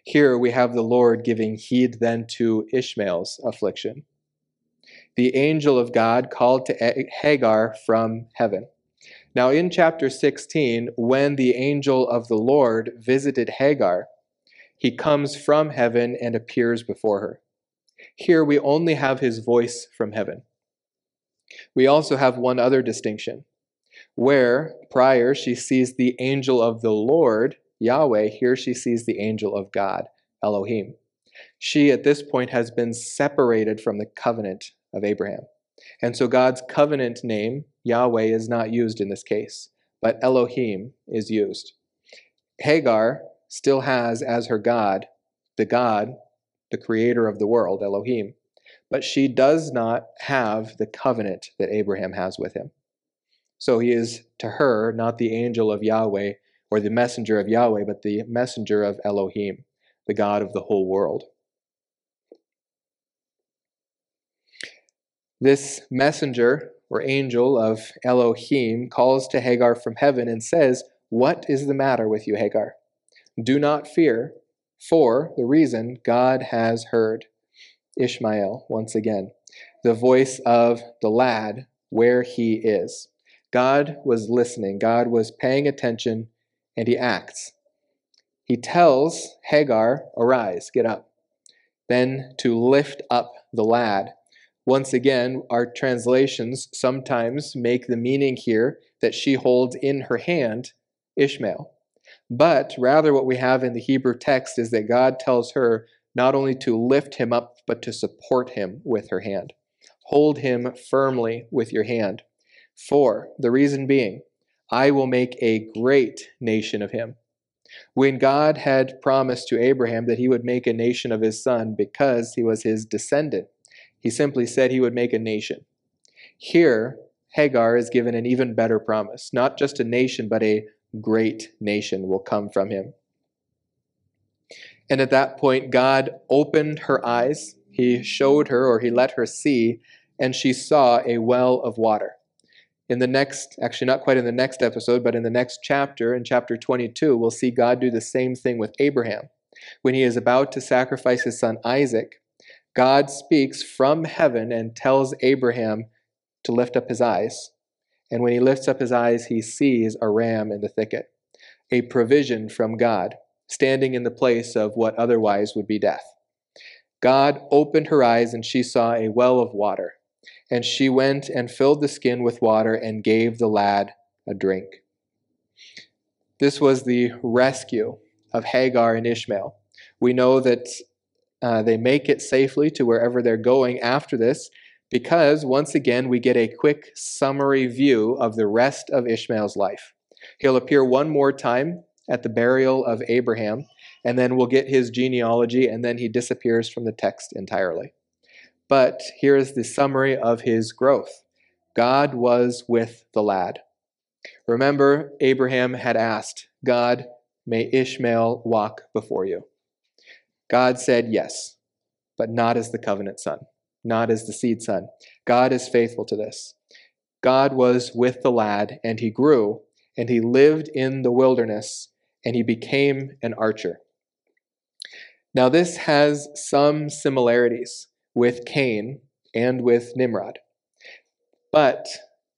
Here we have the Lord giving heed then to Ishmael's affliction. The angel of God called to Hagar from heaven. Now in chapter sixteen, when the angel of the Lord visited Hagar, he comes from heaven and appears before her. Here we only have his voice from heaven. We also have one other distinction, where prior she sees the angel of the Lord, Yahweh, here she sees the angel of God, Elohim. She at this point has been separated from the covenant of Abraham. And so God's covenant name, Yahweh, is not used in this case, but Elohim is used. Hagar still has as her God, the God, the creator of the world, Elohim, but she does not have the covenant that Abraham has with him. So he is to her not the angel of Yahweh or the messenger of Yahweh, but the messenger of Elohim, the God of the whole world. This messenger or angel of Elohim calls to Hagar from heaven and says, "What is the matter with you, Hagar? Do not fear, for the reason God has heard." Ishmael, once again, the voice of the lad where he is. God was listening. God was paying attention, and he acts. He tells Hagar, "Arise, get up," then to lift up the lad. Once again, our translations sometimes make the meaning here that she holds in her hand Ishmael. But rather what we have in the Hebrew text is that God tells her not only to lift him up, but to support him with her hand. Hold him firmly with your hand. For the reason being, I will make a great nation of him. When God had promised to Abraham that he would make a nation of his son because he was his descendant, he simply said he would make a nation. Here, Hagar is given an even better promise. Not just a nation, but a great nation will come from him. And at that point, God opened her eyes. He showed her, or he let her see, and she saw a well of water. In the next, actually not quite in the next episode, but in the next chapter, in chapter twenty-two, we'll see God do the same thing with Abraham. When he is about to sacrifice his son Isaac, God speaks from heaven and tells Abraham to lift up his eyes. And when he lifts up his eyes, he sees a ram in the thicket, a provision from God, standing in the place of what otherwise would be death. God opened her eyes, and she saw a well of water. And she went and filled the skin with water and gave the lad a drink. This was the rescue of Hagar and Ishmael. We know that uh, they make it safely to wherever they're going after this, because once again, we get a quick summary view of the rest of Ishmael's life. He'll appear one more time at the burial of Abraham, and then we'll get his genealogy, and then he disappears from the text entirely. But here is the summary of his growth. God was with the lad. Remember, Abraham had asked, "God, may Ishmael walk before you." God said yes, but not as the covenant son, not as the seed son. God is faithful to this. God was with the lad, and he grew, and he lived in the wilderness, and he became an archer. Now this has some similarities with Cain and with Nimrod. But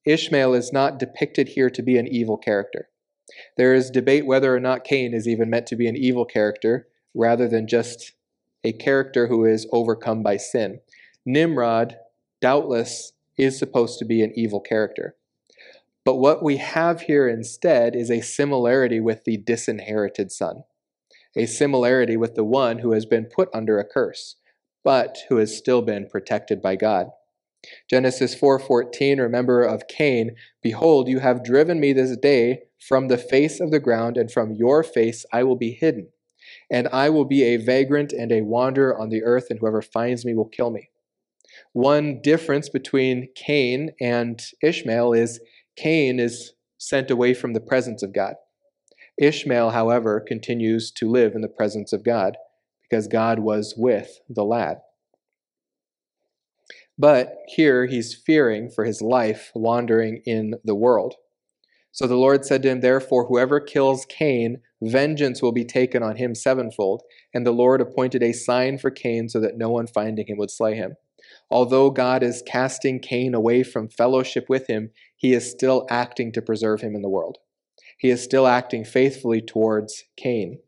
Ishmael is not depicted here to be an evil character. There is debate whether or not Cain is even meant to be an evil character, rather than just a character who is overcome by sin. Nimrod, doubtless, is supposed to be an evil character. But what we have here instead is a similarity with the disinherited son, a similarity with the one who has been put under a curse, but who has still been protected by God. Genesis four fourteen, remember of Cain, "Behold, you have driven me this day from the face of the ground, and from your face I will be hidden. And I will be a vagrant and a wanderer on the earth, and whoever finds me will kill me." One difference between Cain and Ishmael is Cain is sent away from the presence of God. Ishmael, however, continues to live in the presence of God because God was with the lad. But here he's fearing for his life wandering in the world. So the Lord said to him, therefore, whoever kills Cain, vengeance will be taken on him sevenfold. And the Lord appointed a sign for Cain so that no one finding him would slay him. Although God is casting Cain away from fellowship with him, he is still acting to preserve him in the world. He is still acting faithfully towards Cain.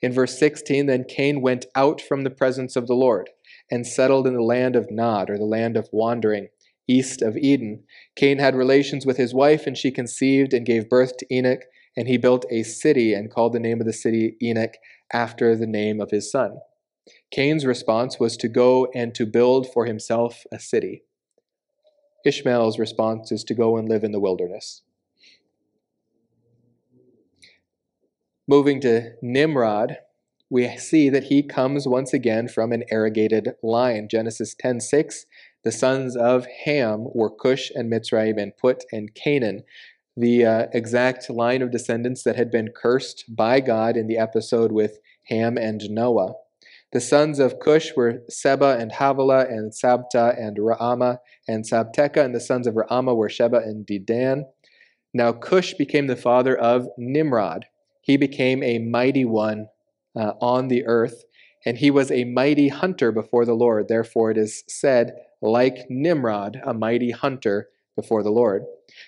In verse sixteen, then Cain went out from the presence of the Lord and settled in the land of Nod, or the land of wandering, east of Eden. Cain had relations with his wife, and she conceived and gave birth to Enoch, and he built a city and called the name of the city Enoch, after the name of his son. Cain's response was to go and to build for himself a city. Ishmael's response is to go and live in the wilderness. Moving to Nimrod, we see that he comes once again from an irrigated line. Genesis ten six, the sons of Ham were Cush and Mitzrayim and Put and Canaan, the uh, exact line of descendants that had been cursed by God in the episode with Ham and Noah. The sons of Cush were Seba and Havilah and Sabta and Raama and Sabteca, and the sons of Raama were Sheba and Dedan. Now Cush became the father of Nimrod. He became a mighty one uh, on the earth, and he was a mighty hunter before the Lord. Therefore it is said, like Nimrod, a mighty hunter before the Lord.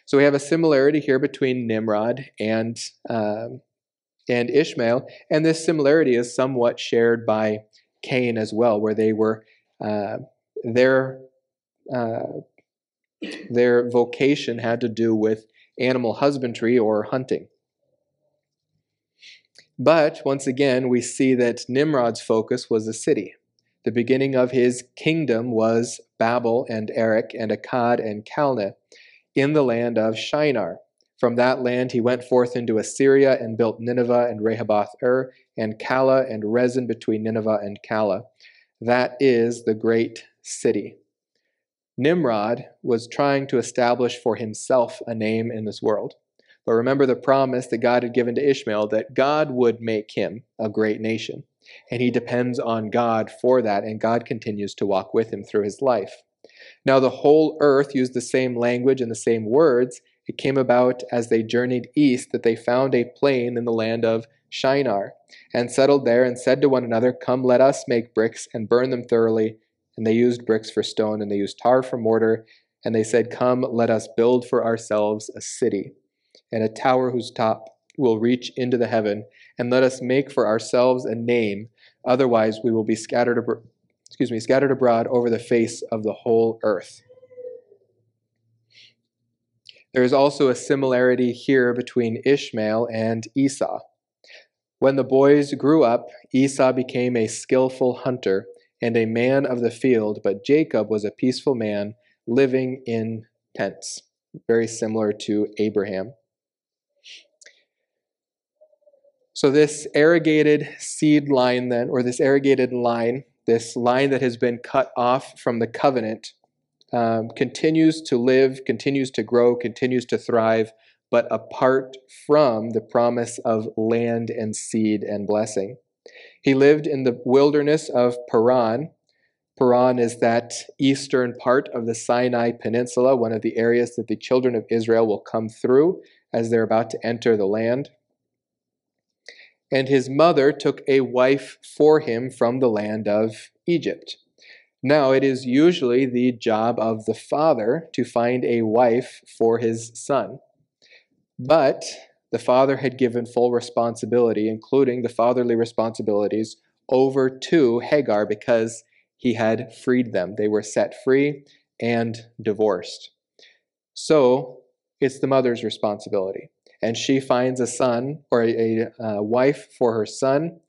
So we have a similarity here between Nimrod and uh, and Ishmael, and this similarity is somewhat shared by Cain as well, where they were uh, their uh, their vocation had to do with animal husbandry or hunting. But once again, we see that Nimrod's focus was the city. The beginning of his kingdom was Babel and Erech and Akkad and Calneh in the land of Shinar. From that land he went forth into Assyria and built Nineveh and Rehoboth-ur and Calah and Rezin between Nineveh and Calah. That is the great city. Nimrod was trying to establish for himself a name in this world. But remember the promise that God had given to Ishmael that God would make him a great nation. And he depends on God for that, and God continues to walk with him through his life. Now the whole earth used the same language and the same words. It came about as they journeyed east that they found a plain in the land of Shinar, and settled there and said to one another, come, let us make bricks and burn them thoroughly. And they used bricks for stone, and they used tar for mortar. And they said, come, let us build for ourselves a city and a tower whose top will reach into the heaven, and let us make for ourselves a name, otherwise we will be scattered abro- excuse me, scattered abroad over the face of the whole earth. There is also a similarity here between Ishmael and Esau. When the boys grew up, Esau became a skillful hunter and a man of the field, but Jacob was a peaceful man living in tents, very similar to Abraham. So this irrigated seed line then, or this irrigated line, this line that has been cut off from the covenant, um, continues to live, continues to grow, continues to thrive, but apart from the promise of land and seed and blessing. He lived in the wilderness of Paran. Paran is that eastern part of the Sinai Peninsula, one of the areas that the children of Israel will come through as they're about to enter the land. And his mother took a wife for him from the land of Egypt. Now it is usually the job of the father to find a wife for his son. But the father had given full responsibility, including the fatherly responsibilities, over to Hagar because he had freed them. They were set free and divorced. So it's the mother's responsibility. And she finds a son or a, a wife for her son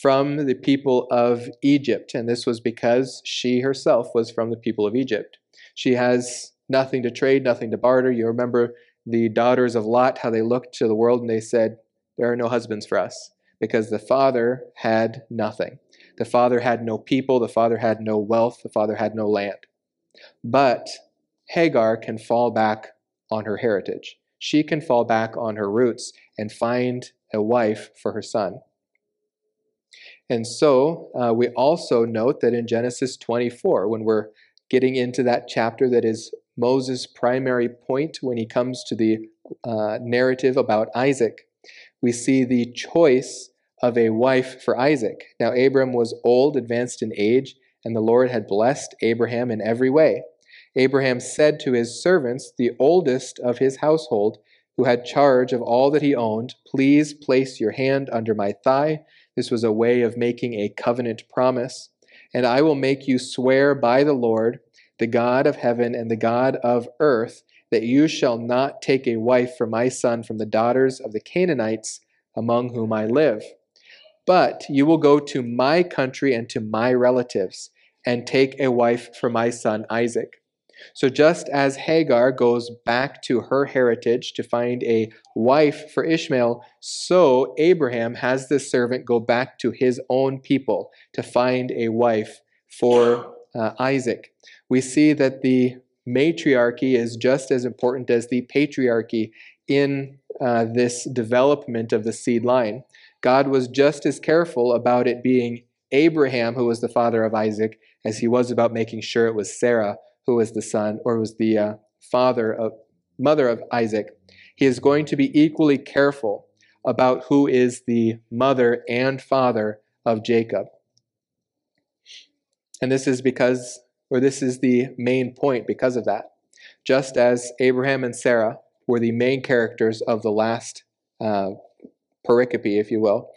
from the people of Egypt. And this was because she herself was from the people of Egypt. She has nothing to trade, nothing to barter. You remember the daughters of Lot, how they looked to the world and they said, there are no husbands for us because the father had nothing. The father had no people, the father had no wealth, the father had no land. But Hagar can fall back on her heritage. She can fall back on her roots and find a wife for her son. And so uh, we also note that in Genesis twenty-four, when we're getting into that chapter that is Moses' primary point when he comes to the uh, narrative about Isaac, we see the choice of a wife for Isaac. Now Abram was old, advanced in age, and the Lord had blessed Abraham in every way. Abraham said to his servants, the oldest of his household, who had charge of all that he owned, "Please place your hand under my thigh." This was a way of making a covenant promise. "And I will make you swear by the Lord, the God of heaven and the God of earth, that you shall not take a wife for my son from the daughters of the Canaanites among whom I live. But you will go to my country and to my relatives and take a wife for my son Isaac." So just as Hagar goes back to her heritage to find a wife for Ishmael, so Abraham has this servant go back to his own people to find a wife for uh, Isaac. We see that the matriarchy is just as important as the patriarchy in uh, this development of the seed line. God was just as careful about it being Abraham who was the father of Isaac as he was about making sure it was Sarah who was the son, or was the uh, father of, mother of Isaac. He is going to be equally careful about who is the mother and father of Jacob. And this is because, or this is the main point because of that. Just as Abraham and Sarah were the main characters of the last uh, pericope, if you will,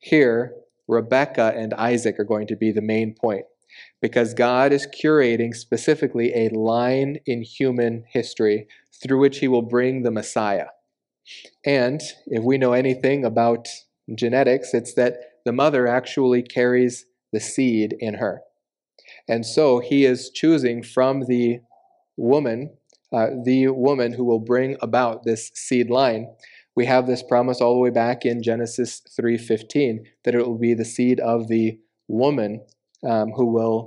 here Rebekah and Isaac are going to be the main point, because God is curating specifically a line in human history through which he will bring the Messiah. And if we know anything about genetics, it's that the mother actually carries the seed in her. And so he is choosing from the woman, uh, the woman who will bring about this seed line. We have this promise all the way back in Genesis three fifteen that it will be the seed of the woman Um, who will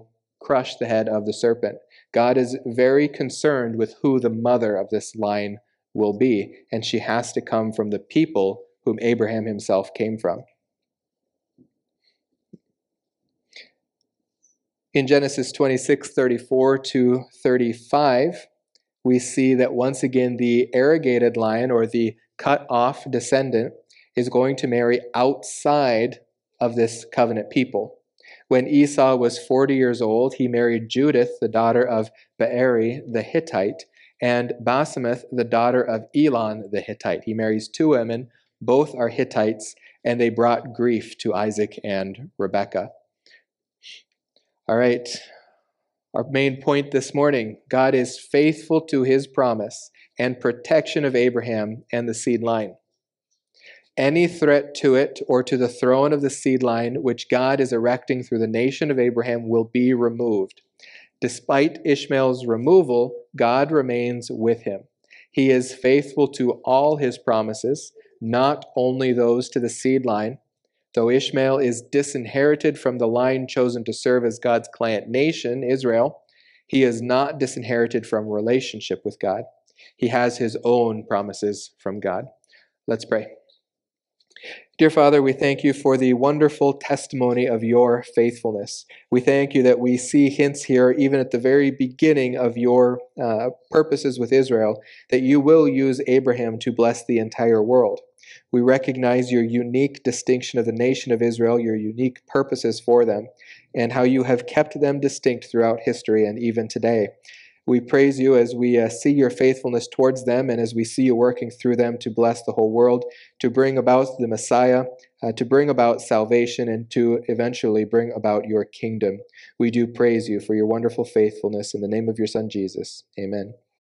crush the head of the serpent. God is very concerned with who the mother of this line will be, and she has to come from the people whom Abraham himself came from. In Genesis twenty-six, thirty-four to thirty-five, we see that once again the arrogated line, or the cut-off descendant, is going to marry outside of this covenant people. When Esau was forty years old, he married Judith, the daughter of Beeri the Hittite, and Basemath, the daughter of Elon the Hittite. He marries two women, both are Hittites, and they brought grief to Isaac and Rebekah. All right, our main point this morning: God is faithful to his promise and protection of Abraham and the seed line. Any threat to it or to the throne of the seed line which God is erecting through the nation of Abraham will be removed. Despite Ishmael's removal, God remains with him. He is faithful to all his promises, not only those to the seed line. Though Ishmael is disinherited from the line chosen to serve as God's client nation, Israel, he is not disinherited from relationship with God. He has his own promises from God. Let's pray. Dear Father, we thank you for the wonderful testimony of your faithfulness. We thank you that we see hints here, even at the very beginning of your uh, purposes with Israel, that you will use Abraham to bless the entire world. We recognize your unique distinction of the nation of Israel, your unique purposes for them, and how you have kept them distinct throughout history and even today. We praise you as we uh, see your faithfulness towards them, and as we see you working through them to bless the whole world, to bring about the Messiah, uh, to bring about salvation, and to eventually bring about your kingdom. We do praise you for your wonderful faithfulness. In the name of your Son, Jesus, amen.